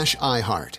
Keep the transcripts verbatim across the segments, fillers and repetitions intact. iHeart.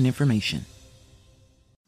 information.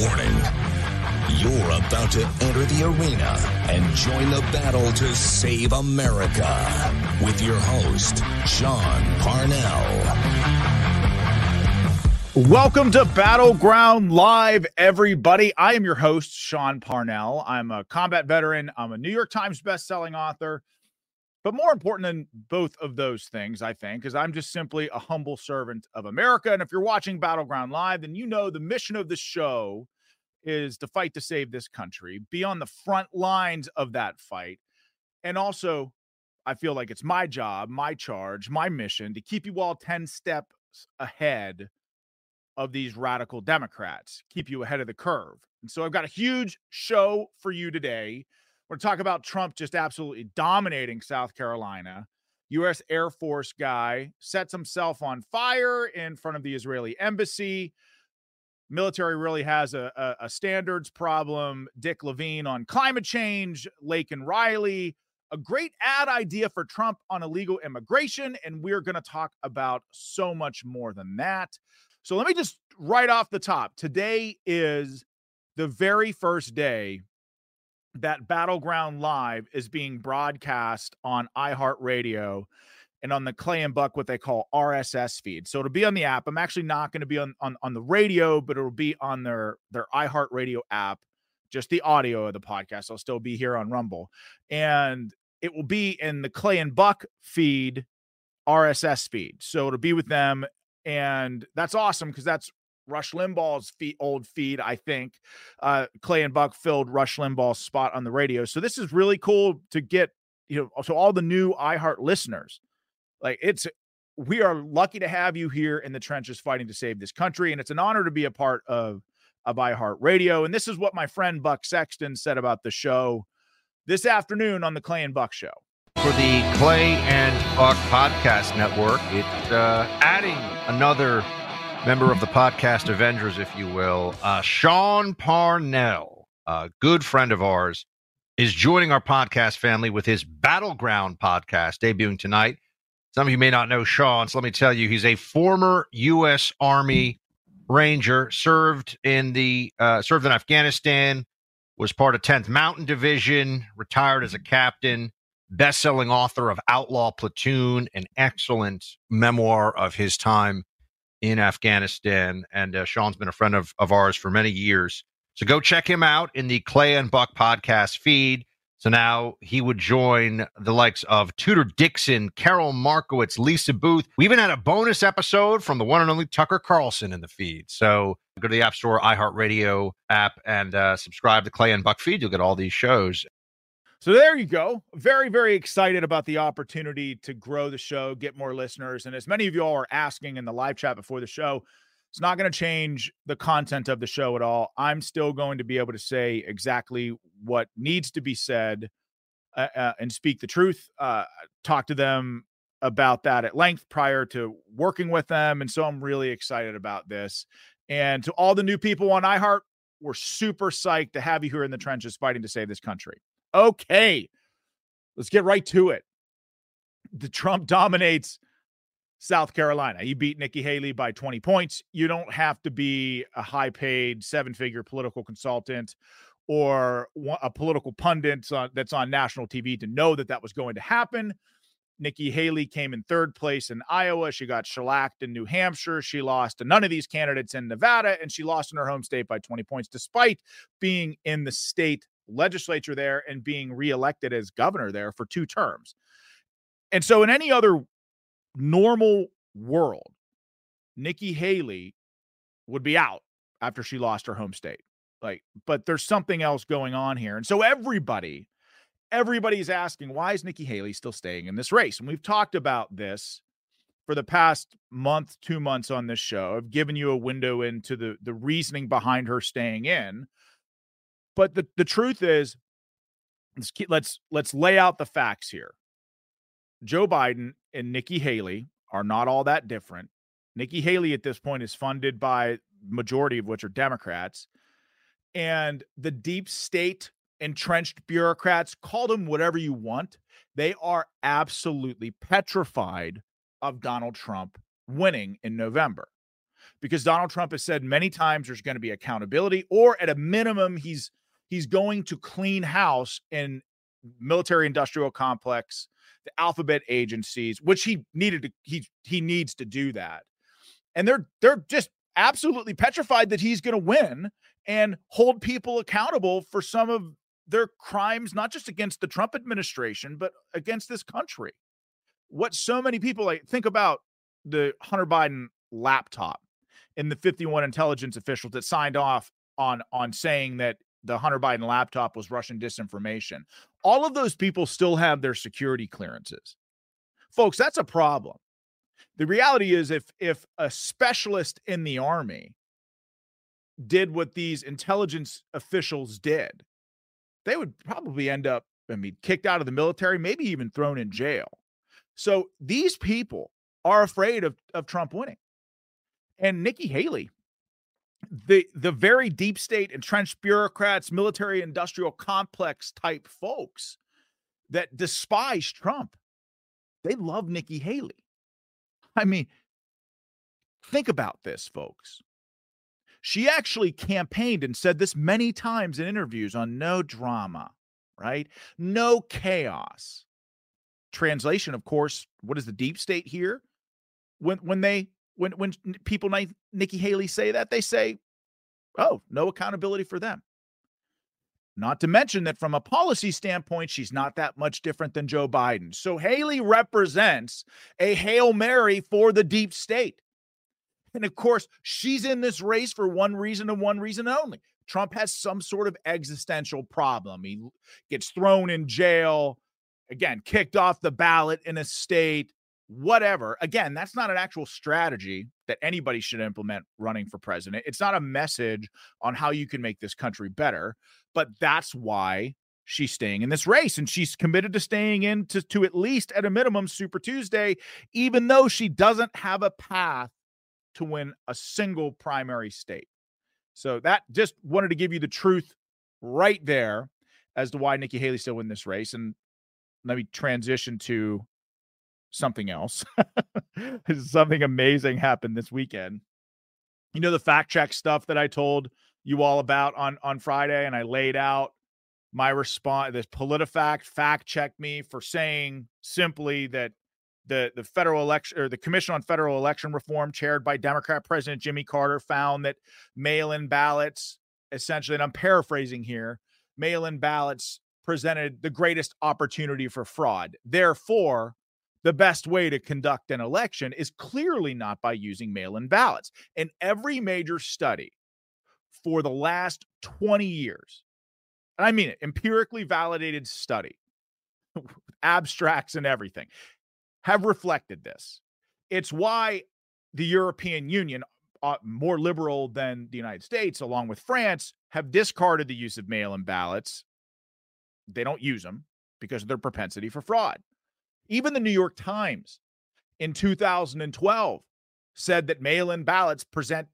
Warning. You're about to enter the arena and join the battle to save America with your host, Sean Parnell. Welcome to Battleground Live, everybody. I am your host, Sean Parnell. I'm a combat veteran. I'm a New York Times bestselling author. But more important than both of those things, I think, is I'm just simply a humble servant of America. And if you're watching Battleground Live, then you know the mission of the show is to fight to save this country, be on the front lines of that fight. And also, I feel like it's my job, my charge, my mission to keep you all ten steps ahead of these radical Democrats, keep you ahead of the curve. And so I've got a huge show for you today. We're going to talk about Trump just absolutely dominating South Carolina. U S Air Force guy sets himself on fire in front of the Israeli embassy. Military really has a, a, a standards problem. Dick Levine on climate change. Laken Riley. A great ad idea for Trump on illegal immigration. And we're going to talk about so much more than that. So let me just right off the top. Today is the very first day that Battleground Live is being broadcast on iHeartRadio and on the Clay and Buck, what they call R S S feed. So it'll be on the app. I'm actually not going to be on, on, on the radio, but it'll be on their, their iHeartRadio app, just the audio of the podcast. I'll still be here on Rumble. And it will be in the Clay and Buck feed, R S S feed. So it'll be with them. And that's awesome because that's Rush Limbaugh's feed, old feed, I think. Uh, Clay and Buck filled Rush Limbaugh's spot on the radio. So this is really cool to get, you know, to all the new iHeart listeners. Like it's, we are lucky to have you here in the trenches fighting to save this country. And it's an honor to be a part of, of iHeart Radio. And this is what my friend Buck Sexton said about the show this afternoon on the Clay and Buck show. For the Clay and Buck podcast network, it's uh, adding another member of the podcast Avengers, if you will, uh, Sean Parnell, a good friend of ours, is joining our podcast family with his Battleground podcast debuting tonight. Some of you may not know Sean, so let me tell you, he's a former U S Army Ranger, served in the uh, served in Afghanistan, was part of tenth Mountain Division, retired as a captain, best-selling author of Outlaw Platoon, an excellent memoir of his time in Afghanistan, and uh, Sean's been a friend of, of ours for many years. So go check him out in the Clay and Buck podcast feed. So now he would join the likes of Tudor Dixon, Carol Markowitz, Leesa Booth. We even had a bonus episode from the one and only Tucker Carlson in the feed. So go to the App Store, iHeartRadio app, and uh, subscribe to Clay and Buck feed. You'll get all these shows. So there you go. Very, very excited about the opportunity to grow the show, get more listeners. And as many of you all are asking in the live chat before the show, it's not going to change the content of the show at all. I'm still going to be able to say exactly what needs to be said uh, uh, and speak the truth, uh, talk to them about that at length prior to working with them. And so I'm really excited about this. And to all the new people on iHeart, we're super psyched to have you here in the trenches fighting to save this country. Okay, let's get right to it. The Trump dominates South Carolina. He beat Nikki Haley by twenty points. You don't have to be a high-paid seven-figure political consultant or a political pundit that's on national T V to know that that was going to happen. Nikki Haley came in third place in Iowa. She got shellacked in New Hampshire. She lost to none of these candidates in Nevada, and she lost in her home state by twenty points, despite being in the state legislature there and being reelected as governor there for two terms. And so in any other normal world, Nikki Haley would be out after she lost her home state. Like, but there's something else going on here. And so everybody, everybody's asking, why is Nikki Haley still staying in this race? And we've talked about this for the past month, two months on this show. I've given you a window into the, the reasoning behind her staying in. But the, the truth is, let's, let's, let's lay out the facts here. Joe Biden and Nikki Haley are not all that different. Nikki Haley at this point is funded by majority of which are Democrats. And the deep state entrenched bureaucrats, call them whatever you want, they are absolutely petrified of Donald Trump winning in November. Because Donald Trump has said many times there's going to be accountability, or at a minimum, he's he's going to clean house in military industrial complex, the alphabet agencies, which he needed to, he he needs to do that. And they're they're just absolutely petrified that he's going to win and hold people accountable for some of their crimes, not just against the Trump administration, but against this country. What so many people, like, think about the Hunter Biden laptop and the fifty-one intelligence officials that signed off on on saying that the Hunter Biden laptop was Russian disinformation. All of those people still have their security clearances. Folks, that's a problem. The reality is, if if a specialist in the Army did what these intelligence officials did, they would probably end up, I mean, kicked out of the military, maybe even thrown in jail. So these people are afraid of, of Trump winning. And Nikki Haley, the the very deep state entrenched bureaucrats, military industrial complex type folks that despise Trump, they love Nikki Haley. I mean, think about this, folks. She actually campaigned and said this many times in interviews on no drama, right? No chaos. Translation, of course, what is the deep state here? When when they when when people like Nikki Haley say that, they say, oh, no accountability for them. Not to mention that from a policy standpoint, she's not that much different than Joe Biden. So Haley represents a Hail Mary for the deep state. And of course, she's in this race for one reason and one reason only. Trump has some sort of existential problem. He gets thrown in jail, again, kicked off the ballot in a state, whatever. Again, that's not an actual strategy that anybody should implement running for president. It's not a message on how you can make this country better. But that's why she's staying in this race, and she's committed to staying in to, to at least at a minimum Super Tuesday, even though she doesn't have a path to win a single primary state. So that, just wanted to give you the truth right there as to why Nikki Haley still win this race. And let me transition to something else. Something amazing happened this weekend. You know, the fact check stuff that I told you all about on, on Friday, and I laid out my response. This PolitiFact fact checked me for saying simply that The, the federal election, or the Commission on Federal Election Reform, chaired by Democrat President Jimmy Carter, found that mail-in ballots, essentially, and I'm paraphrasing here, mail-in ballots presented the greatest opportunity for fraud. Therefore, the best way to conduct an election is clearly not by using mail-in ballots. In every major study for the last twenty years, and I mean it, empirically validated study, abstracts and everything, have reflected this. It's why the European Union, uh, more liberal than the United States, along with France, have discarded the use of mail-in ballots. They don't use them because of their propensity for fraud. Even the New York Times in two thousand twelve said that mail-in ballots present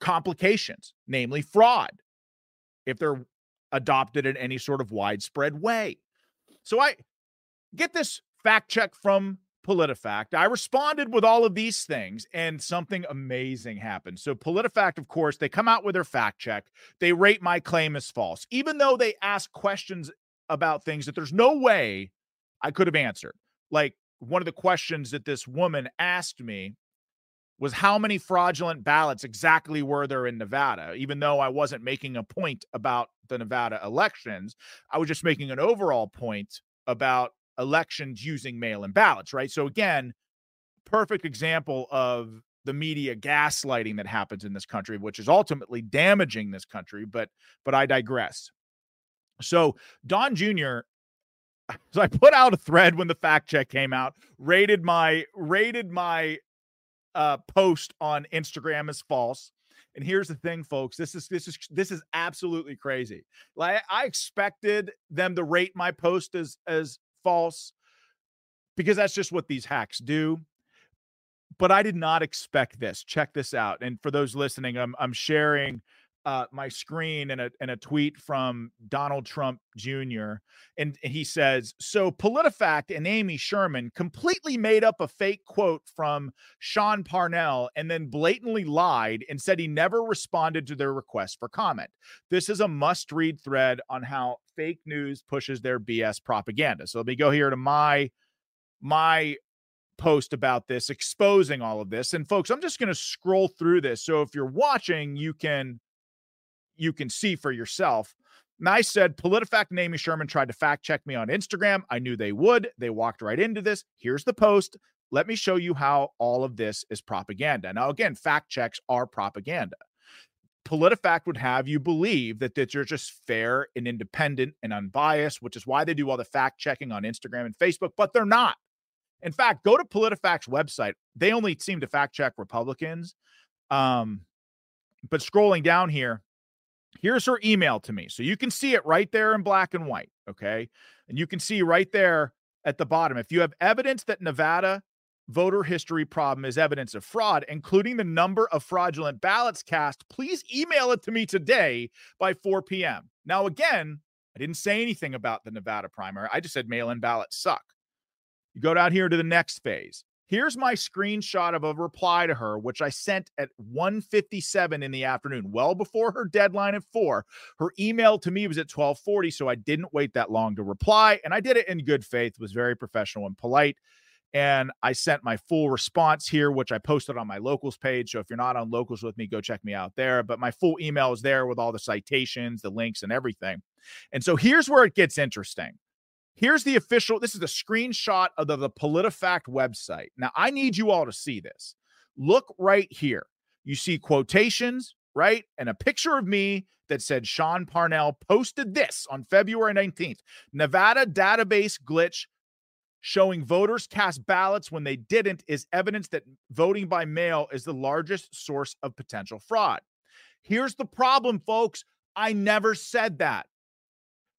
complications, namely fraud, if they're adopted in any sort of widespread way. So I get this fact check from PolitiFact. I responded with all of these things, and something amazing happened. So PolitiFact, of course, they come out with their fact check. They rate my claim as false, even though they ask questions about things that there's no way I could have answered. Like, one of the questions that this woman asked me was how many fraudulent ballots exactly were there in Nevada, even though I wasn't making a point about the Nevada elections. I was just making an overall point about elections using mail-in ballots, right? So again, perfect example of the media gaslighting that happens in this country, which is ultimately damaging this country, but but I digress. So Don Junior, so I put out a thread when the fact check came out, rated my rated my uh, post on Instagram as false. And here's the thing, folks, this is this is this is absolutely crazy. Like, I expected them to rate my post as as false, because that's just what these hacks do. But I did not expect this. Check this out. And for those listening, I'm I'm sharing uh, my screen and a and a tweet from Donald Trump Junior And he says, "So PolitiFact and Amy Sherman completely made up a fake quote from Sean Parnell and then blatantly lied and said he never responded to their request for comment. This is a must-read thread on how fake news pushes their B S propaganda." So let me go here to my, my post about this, exposing all of this. And folks, I'm just going to scroll through this. So if you're watching, you can, you can see for yourself. And I said, PolitiFact and Amy Sherman tried to fact check me on Instagram. I knew they would. They walked right into this. Here's the post. Let me show you how all of this is propaganda. Now, again, fact checks are propaganda. PolitiFact would have you believe that, that you're just fair and independent and unbiased, which is why they do all the fact checking on Instagram and Facebook, but they're not. In fact, go to PolitiFact's website. They only seem to fact check Republicans. Um, but scrolling down here, here's her email to me. So you can see it right there in black and white, okay? And you can see right there at the bottom, if you have evidence that Nevada voter history problem is evidence of fraud, including the number of fraudulent ballots cast, please email it to me today by four p.m. Now, again, I didn't say anything about the Nevada primary. I just said mail-in ballots suck. You go down here to the next phase. Here's my screenshot of a reply to her, which I sent at one fifty-seven in the afternoon, well before her deadline at four. Her email to me was at twelve forty, so I didn't wait that long to reply, and I did it in good faith, was very professional and polite. And I sent my full response here, which I posted on my Locals page. So if you're not on Locals with me, go check me out there. But my full email is there with all the citations, the links, and everything. And so here's where it gets interesting. Here's the official. This is a screenshot of the, the PolitiFact website. Now, I need you all to see this. Look right here. You see quotations, right? And a picture of me that said Sean Parnell posted this on February nineteenth. Nevada database glitch showing voters cast ballots when they didn't is evidence that voting by mail is the largest source of potential fraud. Here's the problem, folks. I never said that.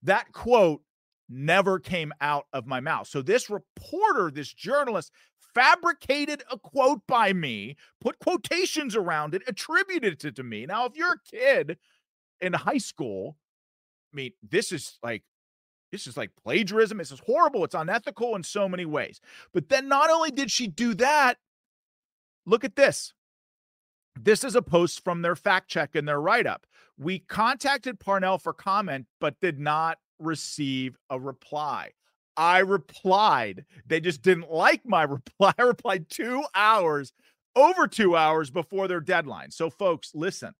That quote never came out of my mouth. So this reporter, this journalist, fabricated a quote by me, put quotations around it, attributed it to me. Now, if you're a kid in high school, I mean, this is like, this is like plagiarism. This is horrible. It's unethical in so many ways. But then not only did she do that, look at this. This is a post from their fact check and their write-up. We contacted Parnell for comment, but did not receive a reply. I replied. They just didn't like my reply. I replied two hours, over two hours before their deadline. So folks, listen,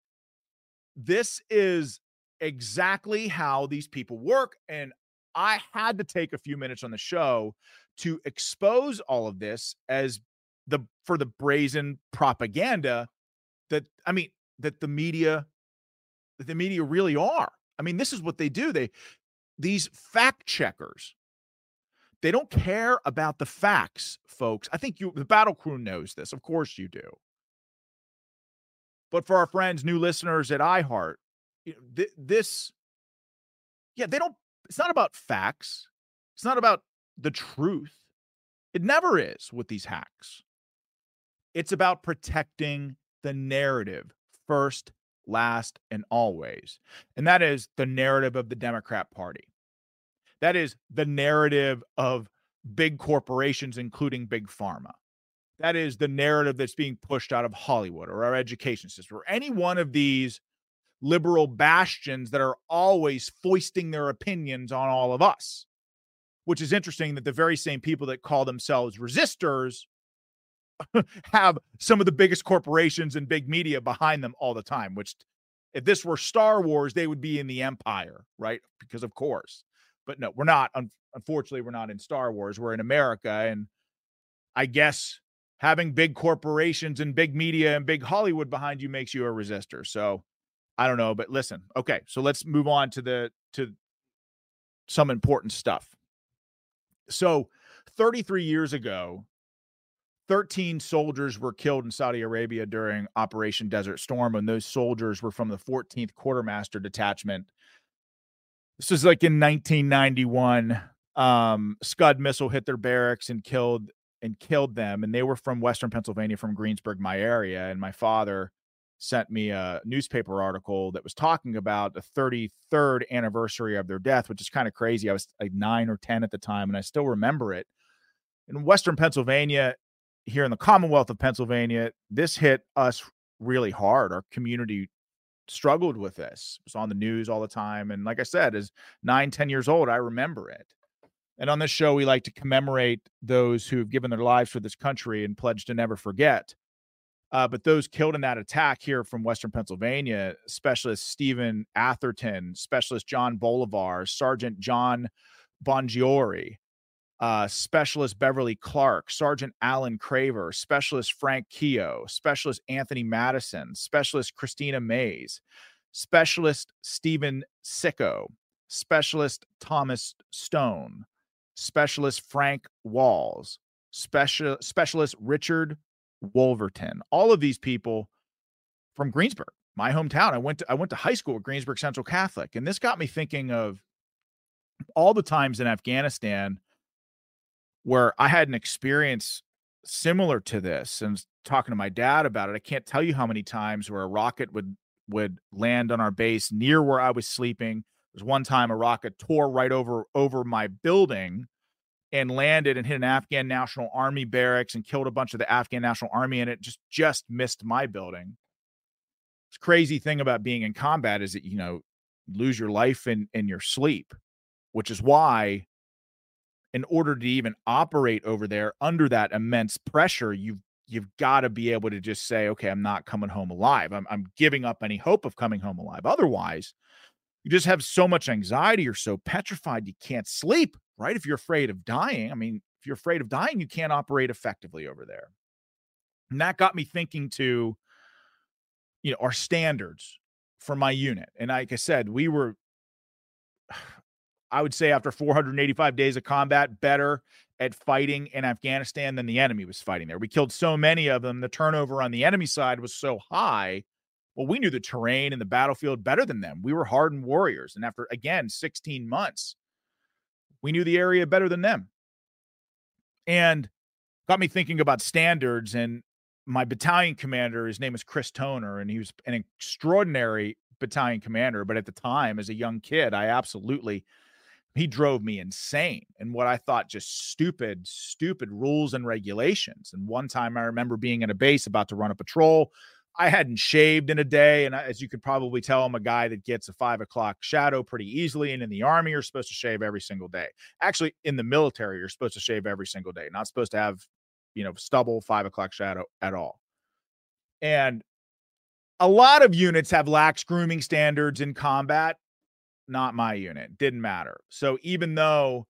this is exactly how these people work. And I had to take a few minutes on the show to expose all of this as the for the brazen propaganda that I mean that the media that the media really are. I mean, this is what they do. They these fact checkers, they don't care about the facts, folks. I think you the battle crew knows this. Of course you do. But for our friends, new listeners at iHeart, you know, th- this yeah, they don't. It's not about facts. It's not about the truth. It never is with these hacks. It's about protecting the narrative first, last, and always. And that is the narrative of the Democrat Party. That is the narrative of big corporations, including big pharma. That is the narrative that's being pushed out of Hollywood or our education system or any one of these liberal bastions that are always foisting their opinions on all of us, which is interesting that the very same people that call themselves resistors have some of the biggest corporations and big media behind them all the time, which if this were Star Wars, they would be in the Empire, right? Because of course. But no, we're not. Un- unfortunately, we're not in Star Wars. We're in America. And I guess having big corporations and big media and big Hollywood behind you makes you a resistor. So I don't know, but listen. Okay, so let's move on to the to some important stuff. So thirty-three years ago, thirteen soldiers were killed in Saudi Arabia during Operation Desert Storm, and those soldiers were from the fourteenth Quartermaster Detachment. This is like in nineteen ninety-one. Um, Scud missile hit their barracks and killed and killed them, and they were from Western Pennsylvania, from Greensburg, my area. And my father sent me a newspaper article that was talking about the thirty-third anniversary of their death, which is kind of crazy. I was like nine or ten at the time, and I still remember it. In Western Pennsylvania, here in the Commonwealth of Pennsylvania, this hit us really hard. Our community struggled with this. It was on the news all the time. And like I said, as nine, ten years old, I remember it. And on this show, we like to commemorate those who've given their lives for this country and pledged to never forget. Uh, but those killed in that attack here from Western Pennsylvania, Specialist Stephen Atherton, Specialist John Bolivar, Sergeant John Bongiore, uh, Specialist Beverly Clark, Sergeant Alan Craver, Specialist Frank Keogh, Specialist Anthony Madison, Specialist Christina Mays, Specialist Stephen Sicko, Specialist Thomas Stone, Specialist Frank Walls, Special Specialist Richard Wolverton. All of these people from Greensburg, my hometown. I went to I went to high school at Greensburg Central Catholic, and this got me thinking of all the times in Afghanistan where I had an experience similar to this. And talking to my dad about it, I can't tell you how many times where a rocket would would land on our base near where I was sleeping. There was one time a rocket tore right over over my building and landed and hit an Afghan National Army barracks and killed a bunch of the Afghan National Army, and it just, just missed my building. It's crazy thing about being in combat is that, you know, lose your life in, in your sleep, which is why in order to even operate over there under that immense pressure, you've, you've got to be able to just say, okay, I'm not coming home alive. I'm, I'm giving up any hope of coming home alive. Otherwise, you just have so much anxiety. You're so petrified you can't sleep, right? If you're afraid of dying, I mean, if you're afraid of dying, you can't operate effectively over there. And that got me thinking to, you know, our standards for my unit. And like I said, we were, I would say after four hundred eighty-five days of combat, better at fighting in Afghanistan than the enemy was fighting there. We killed so many of them. The turnover on the enemy side was so high. Well, we knew the terrain and the battlefield better than them. We were hardened warriors. And after, again, sixteen months, we knew the area better than them. And got me thinking about standards. And my battalion commander, his name is Chris Toner, and he was an extraordinary battalion commander. But at the time, as a young kid, I absolutely, he drove me insane. And in what I thought just stupid, stupid rules and regulations. And one time I remember being in a base about to run a patrol. I hadn't shaved in a day. And as you could probably tell, I'm a guy that gets a five o'clock shadow pretty easily. And in the Army, you're supposed to shave every single day. Actually, in the military, you're supposed to shave every single day. Not supposed to have, you know, stubble, five o'clock shadow at all. And a lot of units have lax grooming standards in combat. Not my unit. Didn't matter. So even though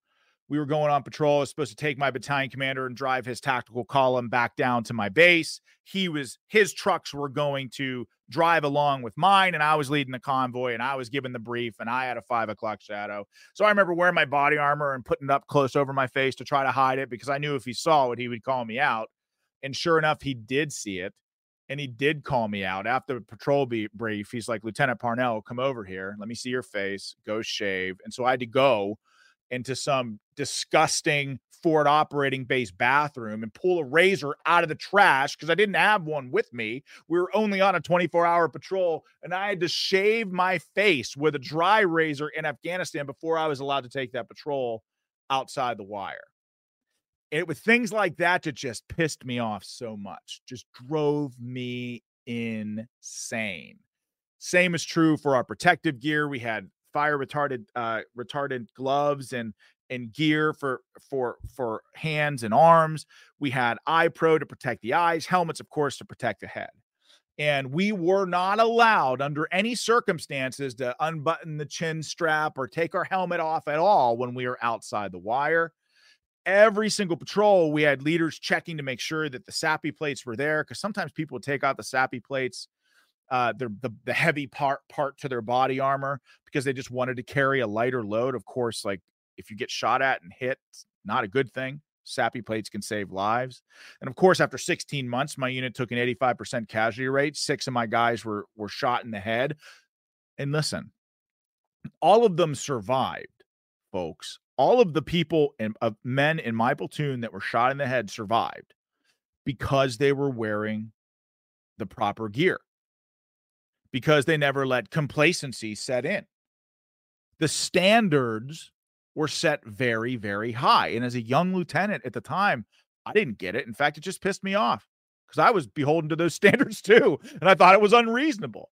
we were going on patrol, I was supposed to take my battalion commander and drive his tactical column back down to my base. He was, his trucks were going to drive along with mine, and I was leading the convoy, and I was given the brief, and I had a five o'clock shadow. So I remember wearing my body armor and putting it up close over my face to try to hide it, because I knew if he saw it, he would call me out. And sure enough, he did see it, and he did call me out. After the patrol brief, he's like, "Lieutenant Parnell, come over here. Let me see your face. Go shave." And so I had to go into some disgusting Ford operating base bathroom and pull a razor out of the trash because I didn't have one with me. We were only on a twenty-four hour patrol, and I had to shave my face with a dry razor in Afghanistan before I was allowed to take that patrol outside the wire. And it was things like that that just pissed me off so much, just drove me insane. Same is true for our protective gear. We had fire retardant, uh, retardant gloves and and gear for for for hands and arms. We had eye pro to protect the eyes, helmets, of course, to protect the head. And we were not allowed under any circumstances to unbutton the chin strap or take our helmet off at all when we were outside the wire. Every single patrol, we had leaders checking to make sure that the sappy plates were there, because sometimes people would take out the sappy plates, uh, the, the, the heavy part part to their body armor, because they just wanted to carry a lighter load. Of course, like, if you get shot at and hit, it's not a good thing. Sappy plates can save lives. And of course, after sixteen months, my unit took an eighty-five percent casualty rate. Six of my guys were, were shot in the head. And listen, all of them survived, folks. All of the people and uh, men in my platoon that were shot in the head survived because they were wearing the proper gear, because they never let complacency set in. The standards were set very, very high. And as a young lieutenant at the time, I didn't get it. In fact, it just pissed me off because I was beholden to those standards too. And I thought it was unreasonable.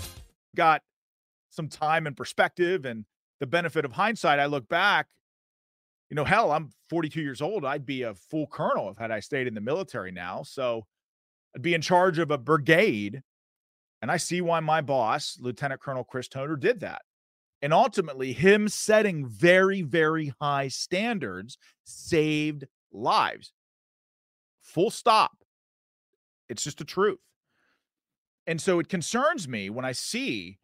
Got some time and perspective and the benefit of hindsight. I look back, you know, hell, I'm forty-two years old. I'd be a full colonel if had I stayed in the military now. So I'd be in charge of a brigade. And I see why my boss, Lieutenant Colonel Chris Toner, did that. And ultimately, him setting very, very high standards saved lives. Full stop. It's just the truth. And so it concerns me when I see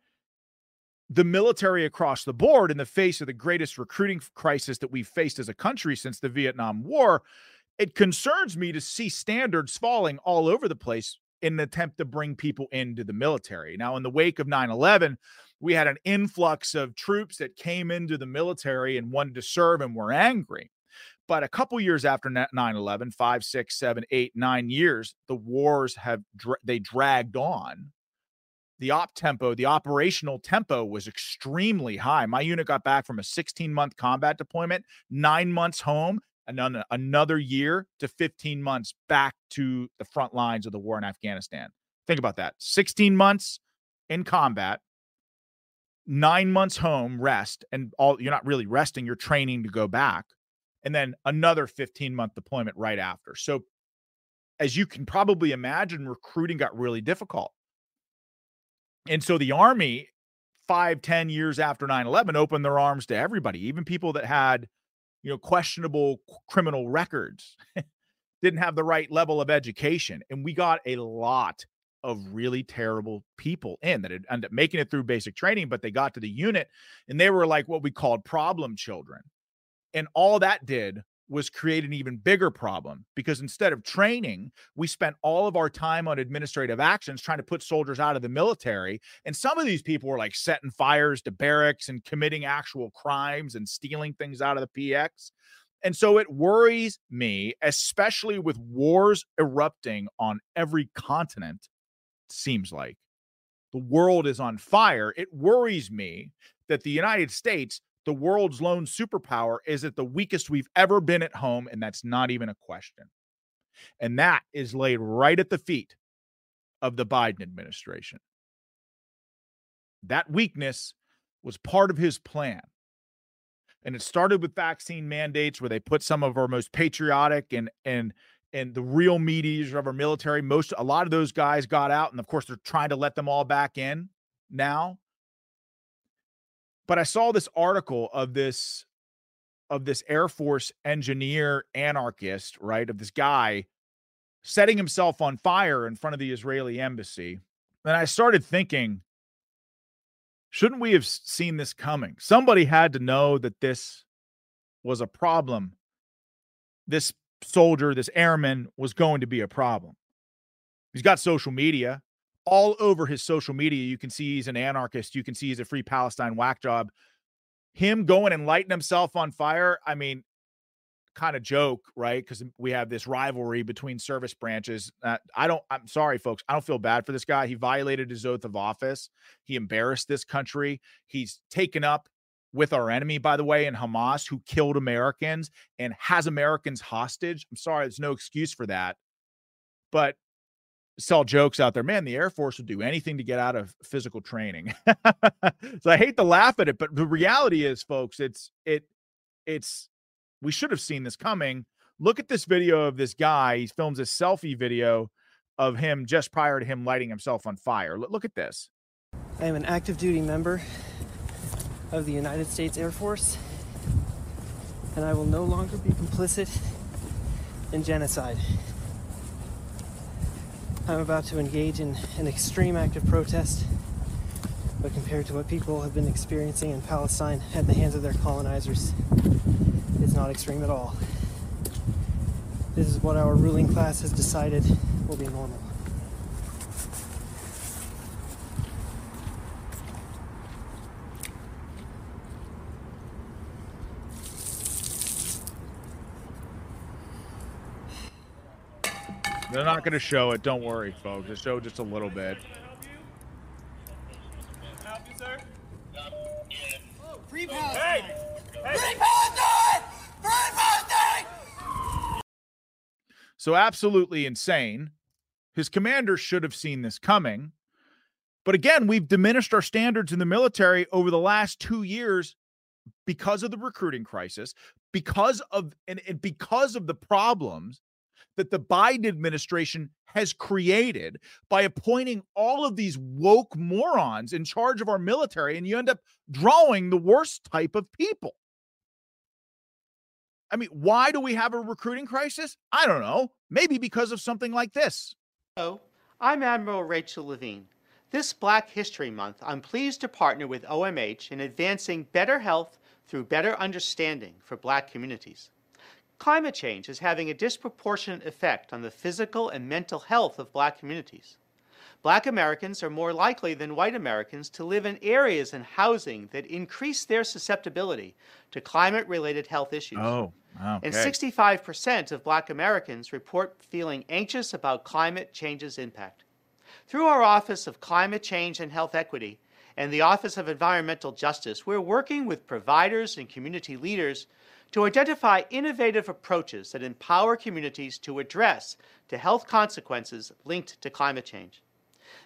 the military across the board in the face of the greatest recruiting crisis that we've faced as a country since the Vietnam War. It concerns me to see standards falling all over the place in an attempt to bring people into the military. Now, in the wake of nine eleven, we had an influx of troops that came into the military and wanted to serve and were angry. But a couple years after nine eleven, five, six, seven, eight, nine years, the wars have, dra- they dragged on. The op tempo, the operational tempo was extremely high. My unit got back from a sixteen month combat deployment, nine months home, and then another year to fifteen months back to the front lines of the war in Afghanistan. Think about that. sixteen months in combat, nine months home rest, and all you're not really resting, you're training to go back, and then another fifteen month deployment right after. So as you can probably imagine, recruiting got really difficult. And so the Army, five, ten years after nine eleven, opened their arms to everybody, even people that had, you know, questionable criminal records, didn't have the right level of education. And we got a lot of really terrible people in that had ended up making it through basic training, but they got to the unit and they were like what we called problem children. And all that did was create an even bigger problem, because instead of training, we spent all of our time on administrative actions trying to put soldiers out of the military. And some of these people were like setting fires to barracks and committing actual crimes and stealing things out of the P X. And so it worries me, especially with wars erupting on every continent, it seems like the world is on fire. It worries me that the United States, the world's lone superpower, is at the weakest we've ever been at home, and that's not even a question. And that is laid right at the feet of the Biden administration. That weakness was part of his plan. And it started with vaccine mandates, where they put some of our most patriotic and and and the real meat eaters of our military. Most, a lot of those guys got out, and of course, they're trying to let them all back in now. But I saw this article of this, of this Air Force engineer anarchist, right, of this guy setting himself on fire in front of the Israeli embassy. And I started thinking, shouldn't we have seen this coming? Somebody had to know that this was a problem. This soldier, this airman, was going to be a problem. He's got social media. All over his social media, you can see he's an anarchist. You can see he's a Free Palestine whack job. Him going and lighting himself on fire, I mean, kind of joke, right? Because we have this rivalry between service branches. Uh, I don't, I'm sorry, folks. I don't feel bad for this guy. He violated his oath of office. He embarrassed this country. He's taken up with our enemy, by the way, in Hamas, who killed Americans and has Americans hostage. I'm sorry, there's no excuse for that. But sell jokes out there, man, the Air Force would do anything to get out of physical training. So I hate to laugh at it, but the reality is, folks, it's, it, it's, we should have seen this coming. Look at this video of this guy. He films a selfie video of him just prior to him lighting himself on fire. Look at this. I am an active duty member of the United States Air Force, and I will no longer be complicit in genocide. I'm about to engage in an extreme act of protest, but compared to what people have been experiencing in Palestine at the hands of their colonizers, it's not extreme at all. This is what our ruling class has decided will be normal. They're not going to show it. Don't worry, folks. They'll show just a little bit. Can I help you, sir? Oh, free Palestine! Hey! Hey! Free Palestine! Free Palestine! So absolutely insane. His commander should have seen this coming. But again, we've diminished our standards in the military over the last two years because of the recruiting crisis, because of and, and because of the problems that the Biden administration has created by appointing all of these woke morons in charge of our military, and you end up drawing the worst type of people. I mean, why do we have a recruiting crisis? I don't know. Maybe because of something like this. Hello, I'm Admiral Rachel Levine. This Black History Month, I'm pleased to partner with O M H in advancing better health through better understanding for Black communities. Climate change is having a disproportionate effect on the physical and mental health of Black communities. Black Americans are more likely than white Americans to live in areas and housing that increase their susceptibility to climate-related health issues. Oh, okay. And sixty-five percent of Black Americans report feeling anxious about climate change's impact. Through our Office of Climate Change and Health Equity and the Office of Environmental Justice, we're working with providers and community leaders to identify innovative approaches that empower communities to address the health consequences linked to climate change.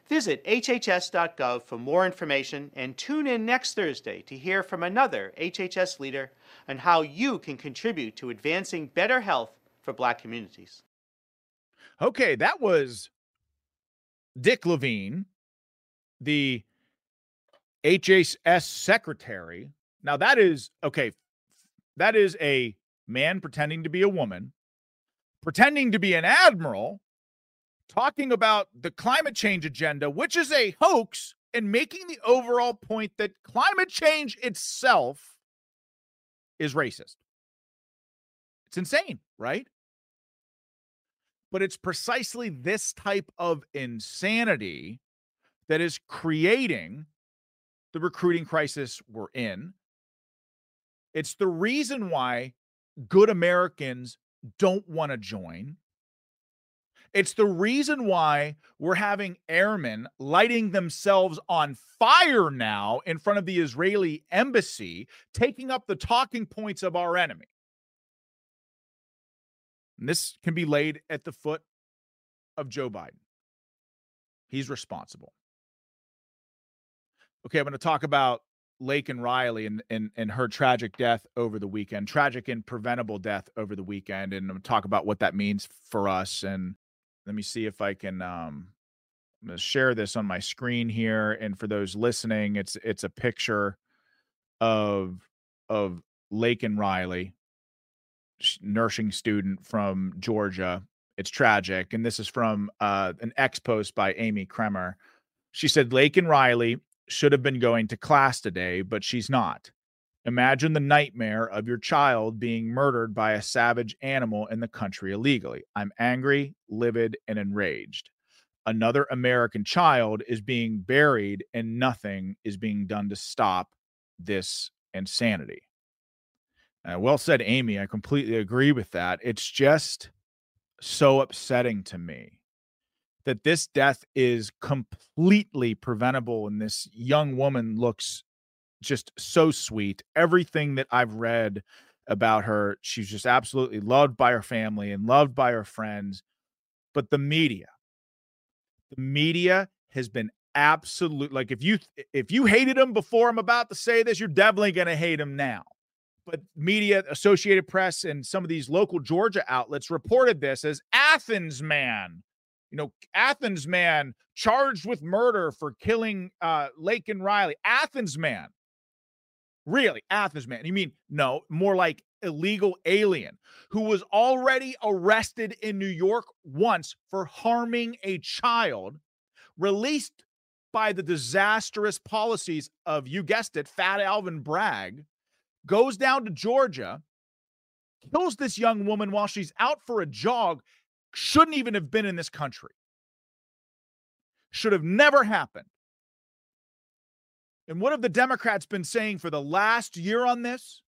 Visit H H S dot gov for more information and tune in next Thursday to hear from another H H S leader on how you can contribute to advancing better health for Black communities. Okay, that was Dick Levine, the H H S secretary. Now that is, okay, that is a man pretending to be a woman, pretending to be an admiral, talking about the climate change agenda, which is a hoax, and making the overall point that climate change itself is racist. It's insane, right? But it's precisely this type of insanity that is creating the recruiting crisis we're in. It's the reason why good Americans don't want to join. It's the reason why we're having airmen lighting themselves on fire now in front of the Israeli embassy, taking up the talking points of our enemy. And this can be laid at the foot of Joe Biden. He's responsible. Okay, I'm going to talk about Laken Riley and, and, and her tragic death over the weekend, tragic and preventable death over the weekend, and I'm going to talk about what that means for us. And let me see if I can um, I'm going to share this on my screen here. And for those listening, it's it's a picture of, of Laken Riley, nursing student from Georgia. It's tragic. And this is from uh, an X post by Amy Kremer. She said, Laken Riley should have been going to class today, but she's not. Imagine the nightmare of your child being murdered by a savage animal in the country illegally. I'm angry, livid, and enraged. Another American child is being buried, and nothing is being done to stop this insanity. Uh, well said, Amy. I completely agree with that. It's just so upsetting to me that this death is completely preventable, and this young woman looks just so sweet. Everything that I've read about her, she's just absolutely loved by her family and loved by her friends. But the media, the media has been absolute. Like if you if you hated him before, I'm about to say this, you're definitely going to hate him now. But media, Associated Press, and some of these local Georgia outlets reported this as Athens man. You know, Athens man charged with murder for killing uh, Laken Riley. Athens man. Really? Athens man. You mean, no, more like illegal alien who was already arrested in New York once for harming a child, released by the disastrous policies of, you guessed it, fat Alvin Bragg, goes down to Georgia, kills this young woman while she's out for a jog. Shouldn't even have been in this country. Should have never happened. And what have the Democrats been saying for the last year on this?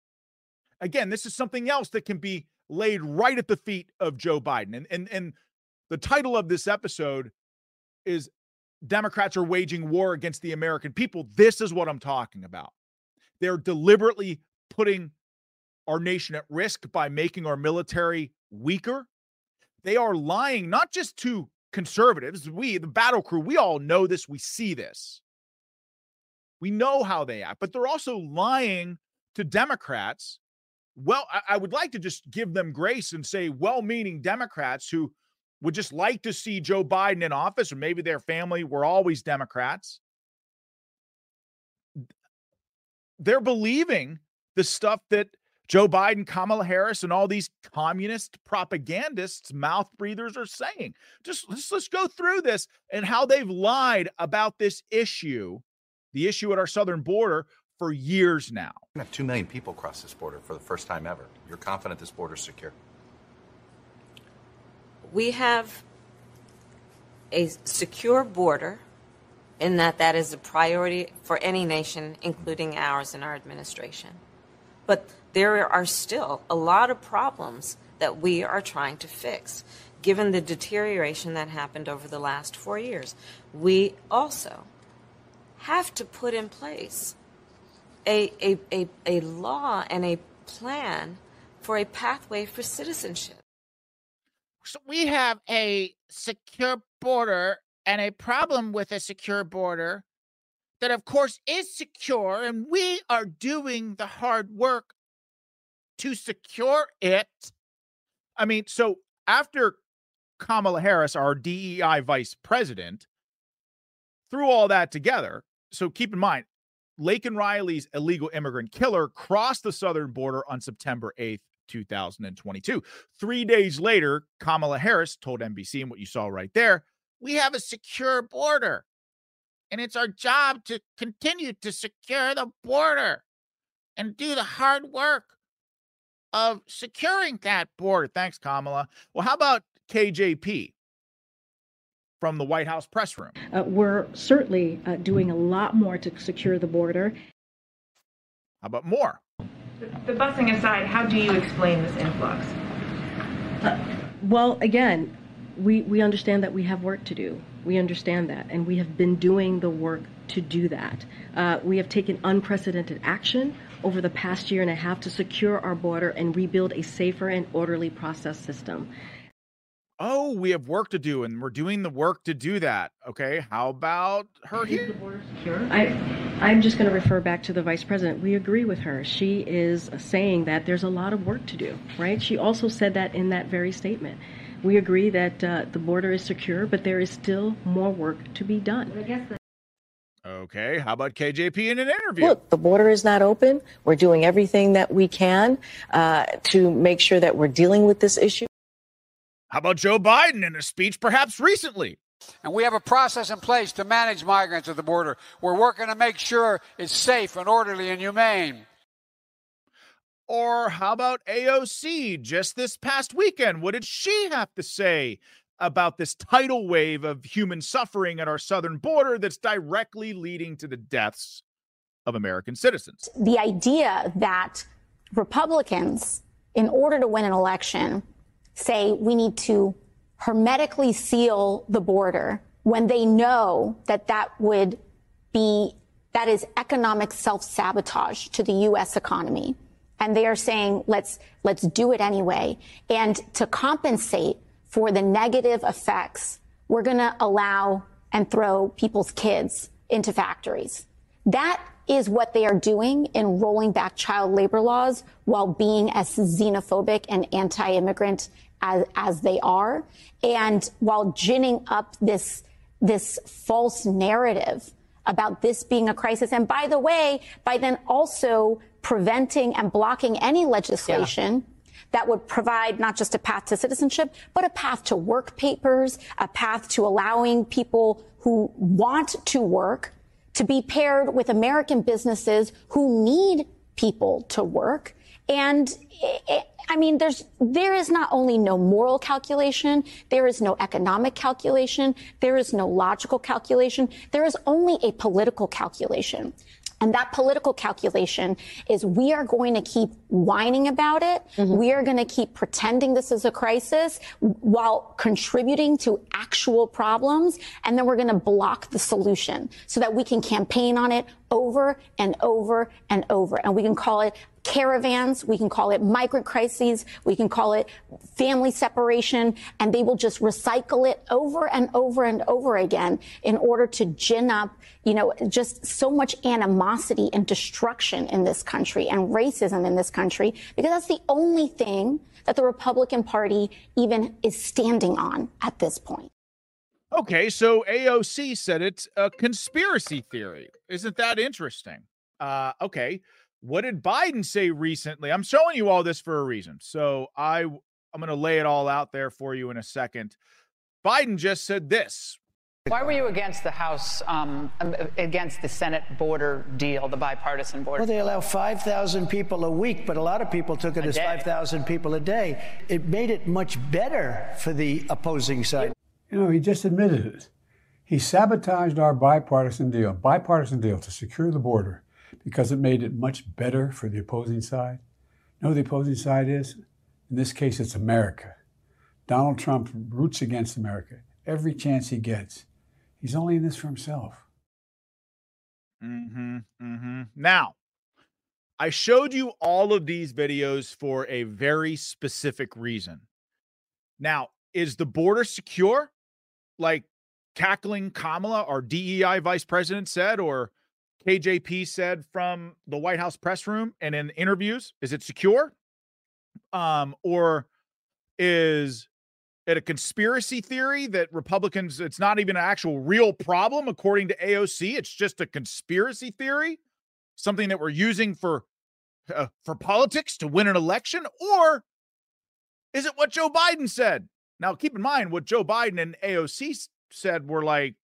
Again, this is something else that can be laid right at the feet of Joe Biden. And, and, and the title of this episode is Democrats Are Waging War Against the American People. This is what I'm talking about. They're deliberately putting our nation at risk by making our military weaker. They are lying, not just to conservatives. We, the battle crew, we all know this. We see this. We know how they act, but they're also lying to Democrats. Well, I, I would like to just give them grace and say well-meaning Democrats who would just like to see Joe Biden in office, or maybe their family were always Democrats. They're believing the stuff that Joe Biden, Kamala Harris, and all these communist propagandists, mouth breathers are saying. Just let's, let's go through this and how they've lied about this issue, the issue at our southern border, for years now. We have two million people cross this border for the first time ever. You're confident this border is secure? We have a secure border in that that is a priority for any nation, including ours and our administration. But there are still a lot of problems that we are trying to fix, given the deterioration that happened over the last four years. We also have to put in place a, a, a, a law and a plan for a pathway for citizenship. So we have a secure border and a problem with a secure border that, of course, is secure, and we are doing the hard work to secure it. I mean, so after Kamala Harris, our D E I vice president, threw all that together, so keep in mind, Laken Riley's illegal immigrant killer crossed the southern border on September eighth, two thousand twenty-two. Three days later, Kamala Harris told N B C, and what you saw right there, we have a secure border, and it's our job to continue to secure the border and do the hard work of securing that border. Thanks, Kamala. Well, how about K J P from the White House press room? Uh, we're certainly uh, doing a lot more to secure the border. How about more? The busing aside, how do you explain this influx? Uh, well, again, we, we understand that we have work to do. We understand that, and we have been doing the work to do that. Uh, we have taken unprecedented action over the past year and a half to secure our border and rebuild a safer and orderly process system. Oh, we have work to do, and we're doing the work to do that. Okay, how about her here? Is the border secure? I, I'm just going to refer back to the vice president. We agree with her. She is saying that there's a lot of work to do, right? She also said that in that very statement. We agree that uh, the border is secure, but there is still more work to be done. I guess that— Okay, how about K J P in an interview? Look, the border is not open. We're doing everything that we can uh, to make sure that we're dealing with this issue. How about Joe Biden in a speech perhaps recently? And we have a process in place to manage migrants at the border. We're working to make sure it's safe and orderly and humane. Or how about A O C just this past weekend? What did she have to say about this tidal wave of human suffering at our southern border that's directly leading to the deaths of American citizens? The idea that Republicans, in order to win an election, say we need to hermetically seal the border when they know that that would be, that is economic self-sabotage to the U S economy. And they are saying, let's, let's do it anyway. And to compensate for the negative effects, we're going to allow and throw people's kids into factories. That is what they are doing in rolling back child labor laws while being as xenophobic and anti-immigrant as, as they are, and while ginning up this, this false narrative about this being a crisis. And by the way, by then also preventing and blocking any legislation yeah. that would provide not just a path to citizenship, but a path to work papers, a path to allowing people who want to work to be paired with American businesses who need people to work. And it, I mean, there's, there is not only no moral calculation, there is no economic calculation, there is no logical calculation, there is only a political calculation. And that political calculation is we are going to keep whining about it. Mm-hmm. We are going to keep pretending this is a crisis while contributing to actual problems. And then we're going to block the solution so that we can campaign on it over and over and over. And we can call it caravans. We can call it migrant crises. We can call it family separation. And they will just recycle it over and over and over again in order to gin up, you know, just so much animosity and destruction in this country and racism in this country, because that's the only thing that the Republican Party even is standing on at this point. Okay, so A O C said it's a conspiracy theory. Isn't that interesting? Uh, okay. What did Biden say recently? I'm showing you all this for a reason. So I, I'm going to lay it all out there for you in a second. Biden just said this. Why were you against the House, um, against the Senate border deal, the bipartisan border? Well, they allow five thousand people a week, but a lot of people took it as five thousand people a day. It made it much better for the opposing side. You know, he just admitted it. He sabotaged our bipartisan deal, bipartisan deal to secure the border, because it made it much better for the opposing side. You know who the opposing side is? In this case, it's America. Donald Trump roots against America every chance he gets. He's only in this for himself. Mm-hmm, mm-hmm. Now, I showed you all of these videos for a very specific reason. Now, is the border secure? Like, tackling Kamala, our D E I vice president said, or K J P said from the White House press room and in interviews? Is it secure? Um, or is it a conspiracy theory that Republicans, it's not even an actual real problem, according to A O C. It's just a conspiracy theory, something that we're using for uh, for politics to win an election? Or is it what Joe Biden said? Now, keep in mind what Joe Biden and A O C said were like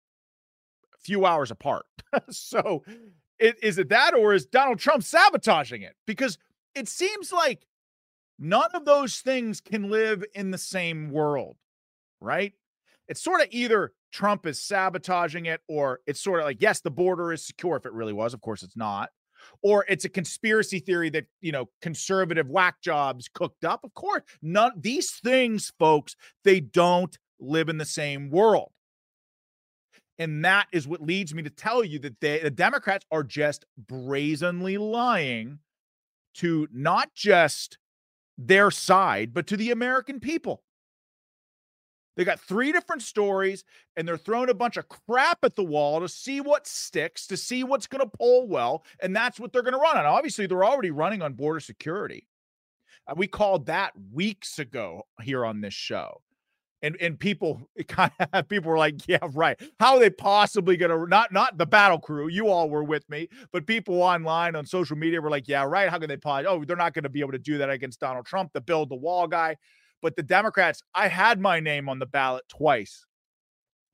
a few hours apart. So it, is it that, or is Donald Trump sabotaging it? Because it seems like none of those things can live in the same world, right? It's sort of either Trump is sabotaging it, or it's sort of like, yes, the border is secure, if it really was. Of course, it's not. Or it's a conspiracy theory that, you know, conservative whack jobs cooked up. Of course, none, these things, folks, they don't live in the same world. And that is what leads me to tell you that they, the Democrats are just brazenly lying to not just their side, but to the American people. They got three different stories, and they're throwing a bunch of crap at the wall to see what sticks, to see what's going to poll well, and that's what they're going to run on. Obviously, they're already running on border security. Uh, we called that weeks ago here on this show, and and people kind of people were like, "Yeah, right. How are they possibly going to not not the battle crew? You all were with me, but people online on social media were like, "Yeah, right. How can they possibly? Oh, they're not going to be able to do that against Donald Trump, the build the wall guy." But the Democrats, I had my name on the ballot twice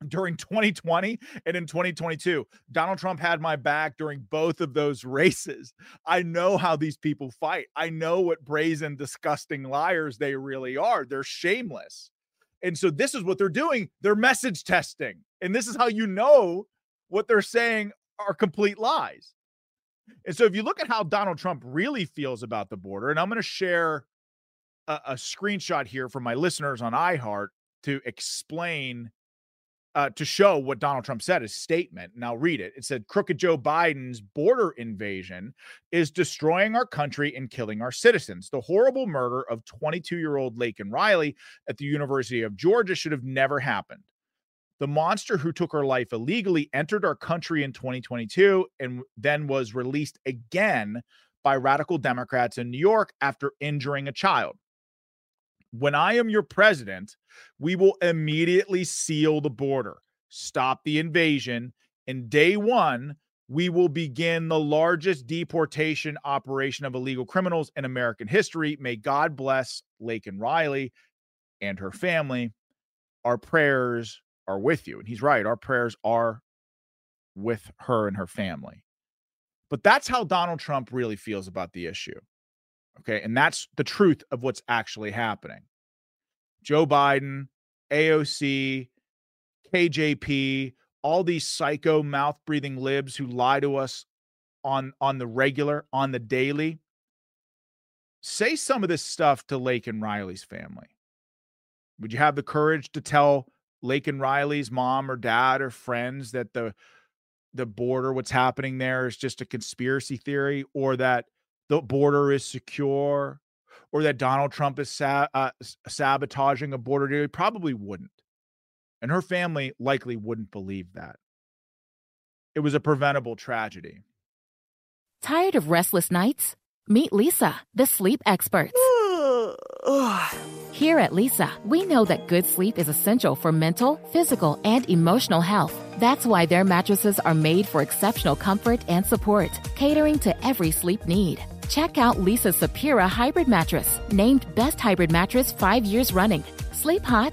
during twenty twenty and in twenty twenty-two. Donald Trump had my back during both of those races. I know how these people fight. I know what brazen, disgusting liars they really are. They're shameless. And so this is what they're doing. They're message testing. And this is how you know what they're saying are complete lies. And so if you look at how Donald Trump really feels about the border, and I'm going to share A, a screenshot here from my listeners on iHeart to explain, uh, to show what Donald Trump said, his statement. And I'll read it. It said, "Crooked Joe Biden's border invasion is destroying our country and killing our citizens. The horrible murder of twenty-two-year-old Laken Riley at the University of Georgia should have never happened. The monster who took her life illegally entered our country in twenty twenty-two and then was released again by radical Democrats in New York after injuring a child. When I am your president, we will immediately seal the border, stop the invasion, and day one, we will begin the largest deportation operation of illegal criminals in American history. May God bless Laken Riley and her family. Our prayers are with you." And he's right. Our prayers are with her and her family. But that's how Donald Trump really feels about the issue. Okay, and that's the truth of what's actually happening. Joe Biden, A O C, K J P, all these psycho mouth-breathing libs who lie to us on, on the regular, on the daily, say some of this stuff to Laken Riley's family. Would you have the courage to tell Laken Riley's mom or dad or friends that the, the border, what's happening there is just a conspiracy theory, or that the border is secure, or that Donald Trump is sa- uh, sabotaging a border deal? Probably wouldn't. And her family likely wouldn't believe that. It was a preventable tragedy. Tired of restless nights? Meet Leesa, the sleep experts. Here at Leesa, we know that good sleep is essential for mental, physical, and emotional health. That's why their mattresses are made for exceptional comfort and support, catering to every sleep need. Check out Leesa's Sapira Hybrid Mattress, named Best Hybrid Mattress five years running. Sleep hot?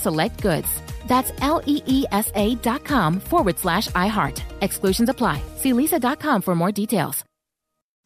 select goods. That's L-E-E-S-A dot com forward slash iHeart. Exclusions apply. See Leesa dot com for more details.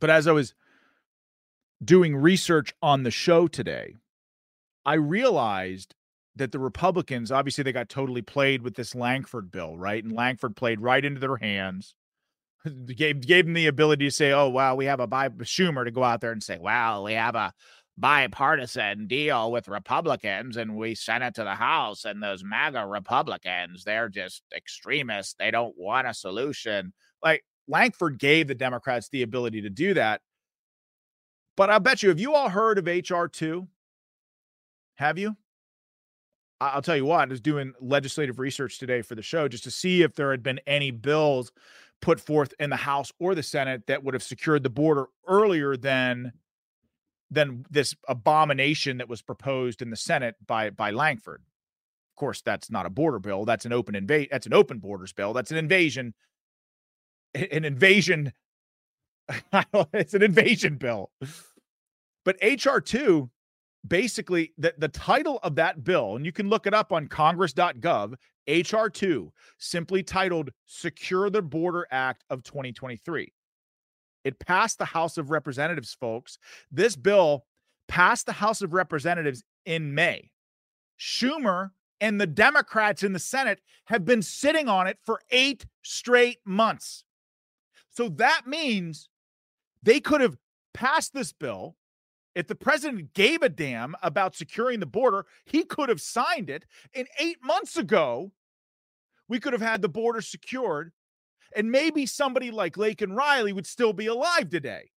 But as I was doing research on the show today, I realized that the Republicans, obviously they got totally played with this Lankford bill, right? And Lankford played right into their hands, gave, gave them the ability to say, oh, wow, we have a bi- Schumer to go out there and say, wow, we have a bipartisan deal with Republicans and we sent it to the House and those MAGA Republicans, they're just extremists. They don't want a solution. Like, Lankford gave the Democrats the ability to do that. But I bet you, have you all heard of H R two? Have you? I'll tell you what, I was doing legislative research today for the show just to see if there had been any bills put forth in the House or the Senate that would have secured the border earlier than, than this abomination that was proposed in the Senate by, by Lankford. Of course, that's not a border bill. That's an open invade. That's an open borders bill. That's an invasion an invasion. It's an invasion bill. But H R two, basically the, the title of that bill, and you can look it up on congress dot gov, H R two, simply titled Secure the Border Act of twenty twenty-three. It passed the House of Representatives, folks. This bill passed the House of Representatives in May. Schumer and the Democrats in the Senate have been sitting on it for eight straight months. So that means they could have passed this bill. If the president gave a damn about securing the border, he could have signed it. And eight months ago, we could have had the border secured. And maybe somebody like Laken Riley would still be alive today.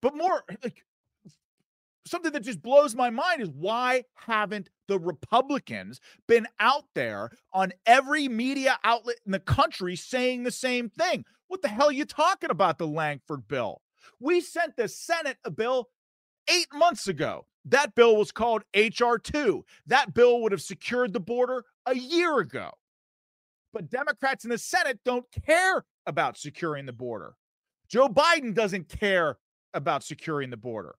But more, like, something that just blows my mind is why haven't the Republicans been out there on every media outlet in the country saying the same thing? What the hell are you talking about, the Lankford bill? We sent the Senate a bill eight months ago. That bill was called H R two. That bill would have secured the border a year ago. But Democrats in the Senate don't care about securing the border. Joe Biden doesn't care about securing the border.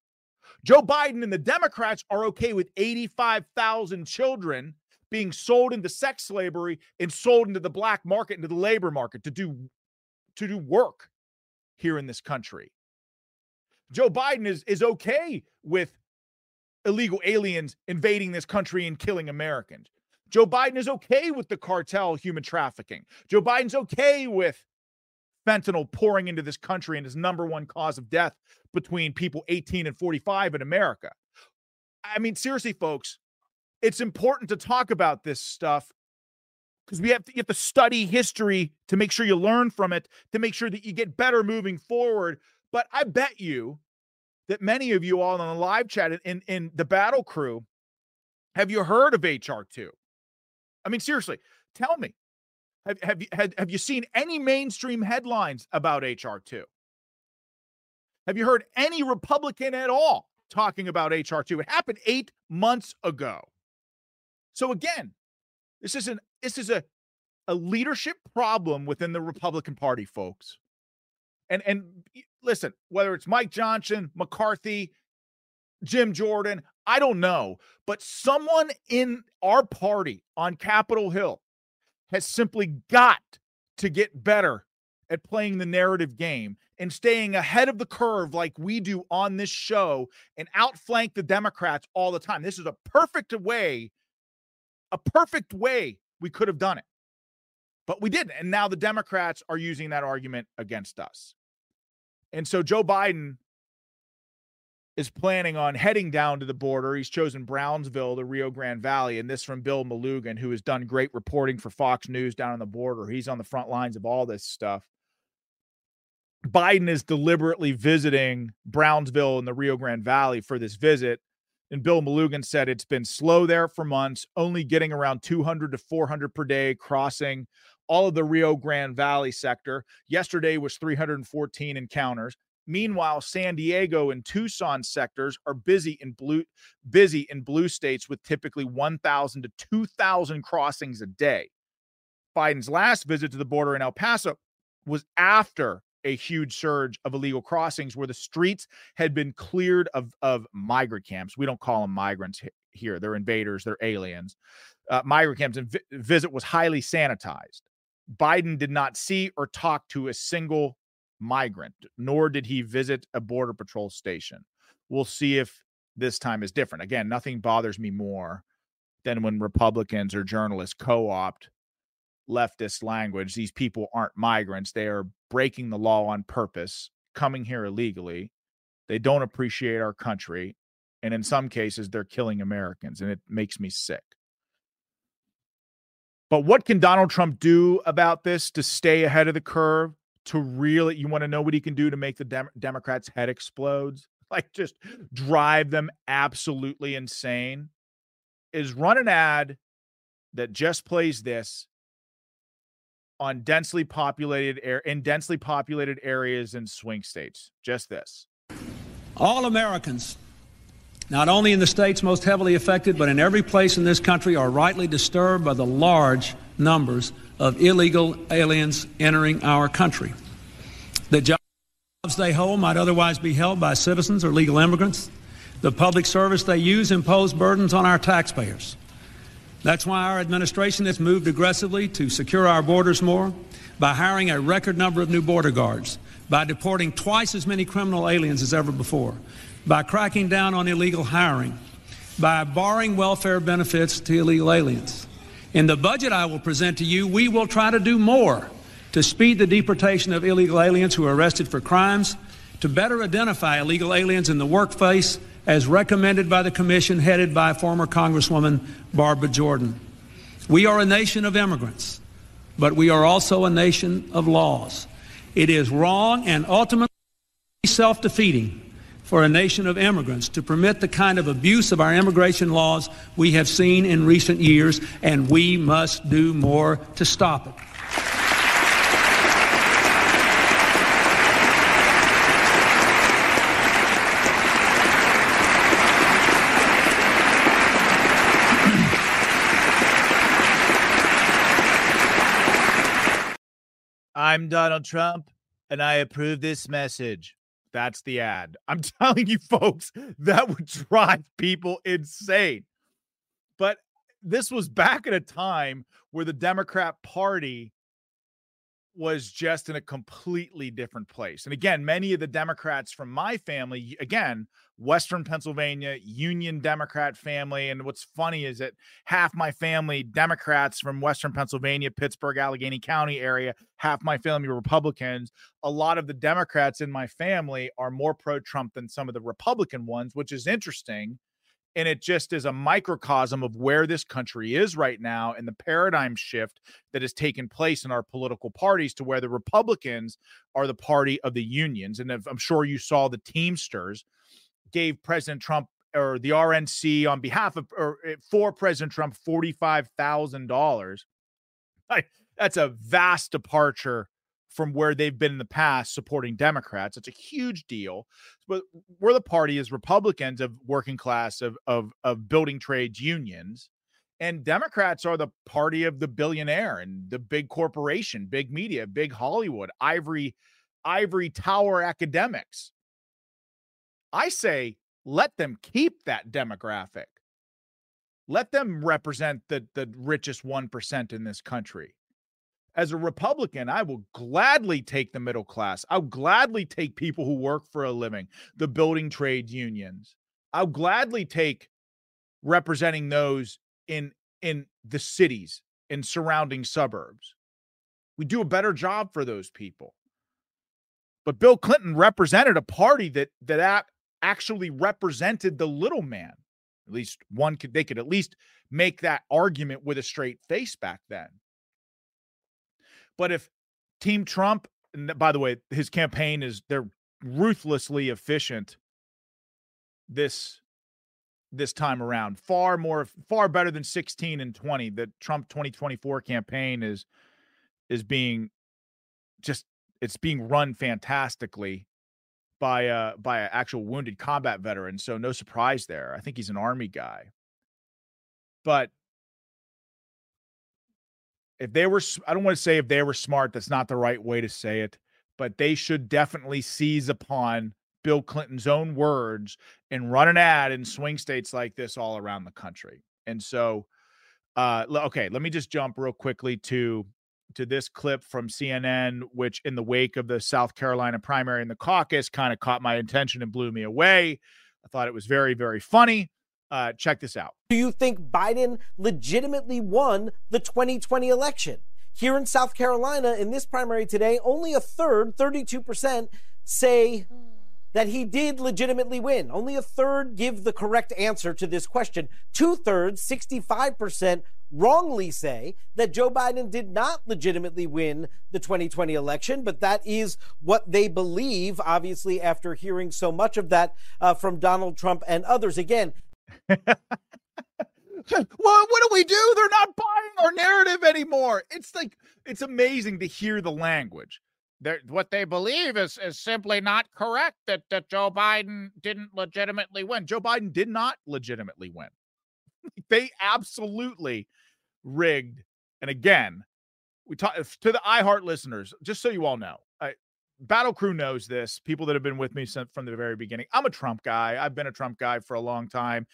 Joe Biden and the Democrats are okay with eighty-five thousand children being sold into sex slavery and sold into the black market, into the labor market to do, to do work here in this country. Joe Biden is, is okay with illegal aliens invading this country and killing Americans. Joe Biden is okay with the cartel human trafficking. Joe Biden's okay with fentanyl pouring into this country and his number one cause of death between people eighteen and forty-five in America. I mean, seriously, folks, it's important to talk about this stuff because we have to, you have to study history to make sure you learn from it, to make sure that you get better moving forward. But I bet you that many of you all on the live chat in, in the battle crew, have you heard of H R two? I mean, seriously, tell me. Have, have, you, have, have you seen any mainstream headlines about H R two? Have you heard any Republican at all talking about H R two? It happened eight months ago. So again, this is an this is a, a leadership problem within the Republican Party, folks. And and listen, whether it's Mike Johnson, McCarthy, Jim Jordan, I don't know, but someone in our party on Capitol Hill has simply got to get better at playing the narrative game and staying ahead of the curve like we do on this show and outflank the Democrats all the time. This is a perfect way, a perfect way we could have done it. But we didn't. And now the Democrats are using that argument against us. And so Joe Biden is planning on heading down to the border. He's chosen Brownsville, the Rio Grande Valley. And this from Bill Melugin, who has done great reporting for Fox News down on the border. He's on the front lines of all this stuff. Biden is deliberately visiting Brownsville and the Rio Grande Valley for this visit. And Bill Melugin said it's been slow there for months, only getting around two hundred to four hundred per day, crossing all of the Rio Grande Valley sector. Yesterday was three hundred fourteen encounters. Meanwhile, San Diego and Tucson sectors are busy in blue, busy in blue states with typically one thousand to two thousand crossings a day. Biden's last visit to the border in El Paso was after a huge surge of illegal crossings where the streets had been cleared of, of migrant camps. We don't call them migrants here. They're invaders. They're aliens. Uh, migrant camps. And vi- visit was highly sanitized. Biden did not see or talk to a single migrant, nor did he visit a border patrol station. We'll see if this time is different. Again, nothing bothers me more than when Republicans or journalists co-opt leftist language. These people aren't migrants. They are breaking the law on purpose, coming here illegally. They don't appreciate our country. And in some cases, they're killing Americans, and it makes me sick. But what can Donald Trump do about this to stay ahead of the curve? To really, you want to know what he can do to make the Dem- Democrats' head explodes? Like just drive them absolutely insane? Is run an ad that just plays this on densely populated air in densely populated areas in swing states. Just this. All Americans, not only in the states most heavily affected, but in every place in this country, are rightly disturbed by the large numbers of illegal aliens entering our country. The jobs they hold might otherwise be held by citizens or legal immigrants. The public service they use impose burdens on our taxpayers. That's why our administration has moved aggressively to secure our borders more by hiring a record number of new border guards, by deporting twice as many criminal aliens as ever before, by cracking down on illegal hiring, by barring welfare benefits to illegal aliens. In the budget I will present to you, we will try to do more to speed the deportation of illegal aliens who are arrested for crimes, to better identify illegal aliens in the workplace, as recommended by the commission headed by former Congresswoman Barbara Jordan. We are a nation of immigrants, but we are also a nation of laws. It is wrong and ultimately self-defeating for a nation of immigrants to permit the kind of abuse of our immigration laws we have seen in recent years, and we must do more to stop it. I'm Donald Trump, and I approve this message. That's the ad. I'm telling you, folks, that would drive people insane. But this was back at a time where the Democrat Party was just in a completely different place. And again, many of the Democrats from my family, again, Western Pennsylvania, Union Democrat family. And what's funny is that half my family, Democrats from Western Pennsylvania, Pittsburgh, Allegheny County area, half my family, Republicans. A lot of the Democrats in my family are more pro-Trump than some of the Republican ones, which is interesting. And it just is a microcosm of where this country is right now and the paradigm shift that has taken place in our political parties to where the Republicans are the party of the unions. And I'm sure you saw the Teamsters gave President Trump or the R N C on behalf of or for President Trump forty-five thousand dollars. That's a vast departure from where they've been in the past supporting Democrats. It's a huge deal. But we're the party is Republicans of working class, of, of, of building trades unions. And Democrats are the party of the billionaire and the big corporation, big media, big Hollywood, ivory, ivory tower academics. I say, let them keep that demographic. Let them represent the, the richest one percent in this country. As a Republican, I will gladly take the middle class. I'll gladly take people who work for a living, the building trade unions. I'll gladly take representing those in in the cities and surrounding suburbs. We do a better job for those people. But Bill Clinton represented a party that that actually represented the little man. At least one could, they could at least make that argument with a straight face back then. But if Team Trump, and by the way, his campaign is, they're ruthlessly efficient this this time around. Far more, far better than sixteen and twenty. The Trump twenty twenty-four campaign is is being just, it's being run fantastically by a, by an actual wounded combat veteran. So no surprise there. I think he's an Army guy. But if they were, I don't want to say if they were smart, that's not the right way to say it, but they should definitely seize upon Bill Clinton's own words and run an ad in swing states like this all around the country. And so, uh, okay, let me just jump real quickly to to this clip from C N N, which in the wake of the South Carolina primary and the caucus kind of caught my attention and blew me away. I thought it was very, very funny. Uh, check this out. Do you think Biden legitimately won the twenty twenty election? Here in South Carolina, in this primary today, only a third, thirty-two percent, say that he did legitimately win. Only a third give the correct answer to this question. Two-thirds, sixty-five percent, wrongly say that Joe Biden did not legitimately win the twenty twenty election, but that is what they believe, obviously, after hearing so much of that uh, from Donald Trump and others. Again, well, what do we do? They're not buying our narrative anymore. It's like, it's amazing to hear the language. They're, what they believe is is simply not correct, that, that Joe Biden didn't legitimately win. Joe Biden did not legitimately win. They absolutely rigged. And again, we talk to the iHeart listeners, just so you all know, I, Battle Crew knows this. People that have been with me since from the very beginning. I'm a Trump guy. I've been a Trump guy for a long time.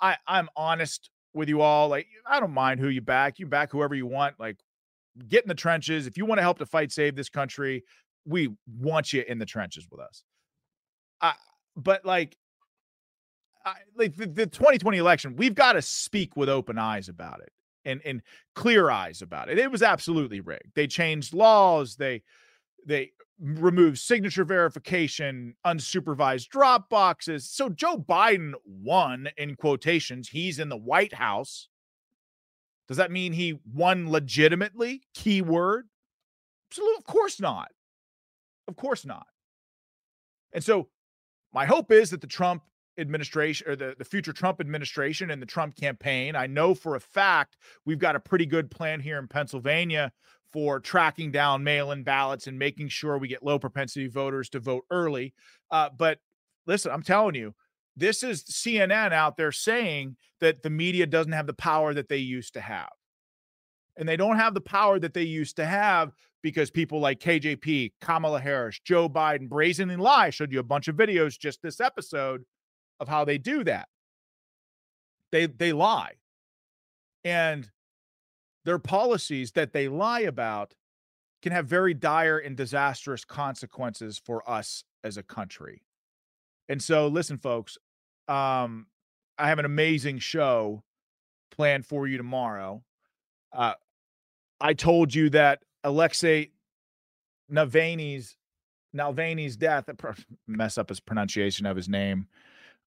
I, I'm honest with you all. Like, I don't mind who you back. You back whoever you want. Like, get in the trenches. If you want to help to fight, save this country, we want you in the trenches with us. I, but like, I, like the, the twenty twenty election, we've got to speak with open eyes about it and, and clear eyes about it. It was absolutely rigged. They changed laws. They, they removed signature verification, unsupervised drop boxes. So Joe Biden won, in quotations. He's in the White House. Does that mean he won legitimately? Keyword. Absolutely. Of course not. Of course not. And so my hope is that the Trump administration or the, the future Trump administration and the Trump campaign, I know for a fact we've got a pretty good plan here in Pennsylvania for tracking down mail-in ballots and making sure we get low propensity voters to vote early. Uh, but listen, I'm telling you, this is C N N out there saying that the media doesn't have the power that they used to have. And they don't have the power that they used to have because people like K J P, Kamala Harris, Joe Biden brazenly lie. I showed you a bunch of videos just this episode of how they do that. They, they lie. And their policies that they lie about can have very dire and disastrous consequences for us as a country. And so, listen, folks, um, I have an amazing show planned for you tomorrow. Uh, I told you that Alexei Navalny's, Navalny's death, I mess up his pronunciation of his name,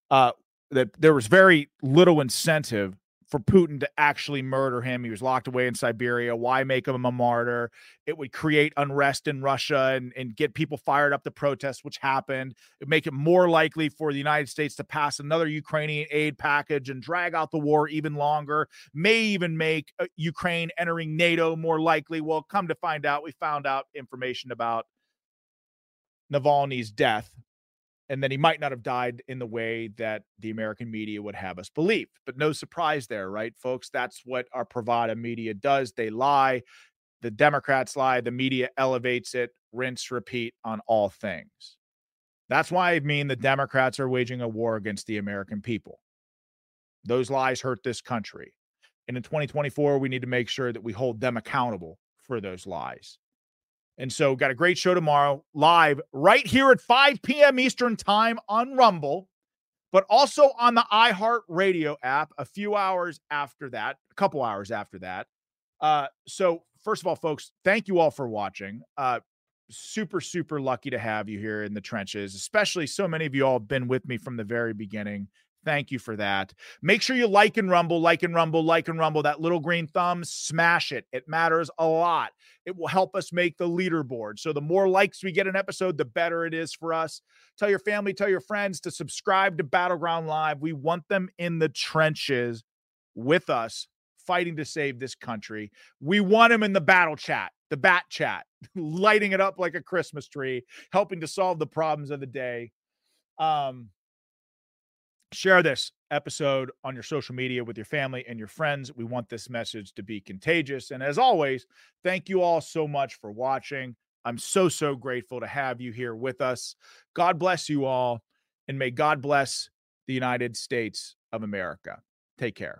uh, that there was very little incentive for Putin to actually murder him. He was locked away in Siberia. Why make him a martyr? It would create unrest in Russia and, and get people fired up to protest, which happened. It would make it more likely for the United States to pass another Ukrainian aid package and drag out the war even longer, may even make Ukraine entering NATO more likely. Well, come to find out, we found out information about Navalny's death, and then he might not have died in the way that the American media would have us believe. But no surprise there, right, folks? That's what our Pravada media does. They lie. The Democrats lie. The media elevates it. Rinse, repeat on all things. That's why I mean the Democrats are waging a war against the American people. Those lies hurt this country. And in twenty twenty-four, we need to make sure that we hold them accountable for those lies. And so got a great show tomorrow, live right here at five p.m. Eastern time on Rumble, but also on the iHeartRadio app a few hours after that, a couple hours after that. Uh, so first of all, folks, thank you all for watching. Uh, super, super lucky to have you here in the trenches, especially so many of you all have been with me from the very beginning. Thank you for that. Make sure you like and rumble, like and rumble, like and rumble. That little green thumb, smash it. It matters a lot. It will help us make the leaderboard. So the more likes we get an episode, the better it is for us. Tell your family, tell your friends to subscribe to Battleground Live. We want them in the trenches with us, fighting to save this country. We want them in the battle chat, the bat chat, lighting it up like a Christmas tree, helping to solve the problems of the day. Um, Share this episode on your social media with your family and your friends. We want this message to be contagious. And as always, thank you all so much for watching. I'm so, so grateful to have you here with us. God bless you all, and may God bless the United States of America. Take care.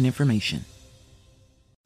information.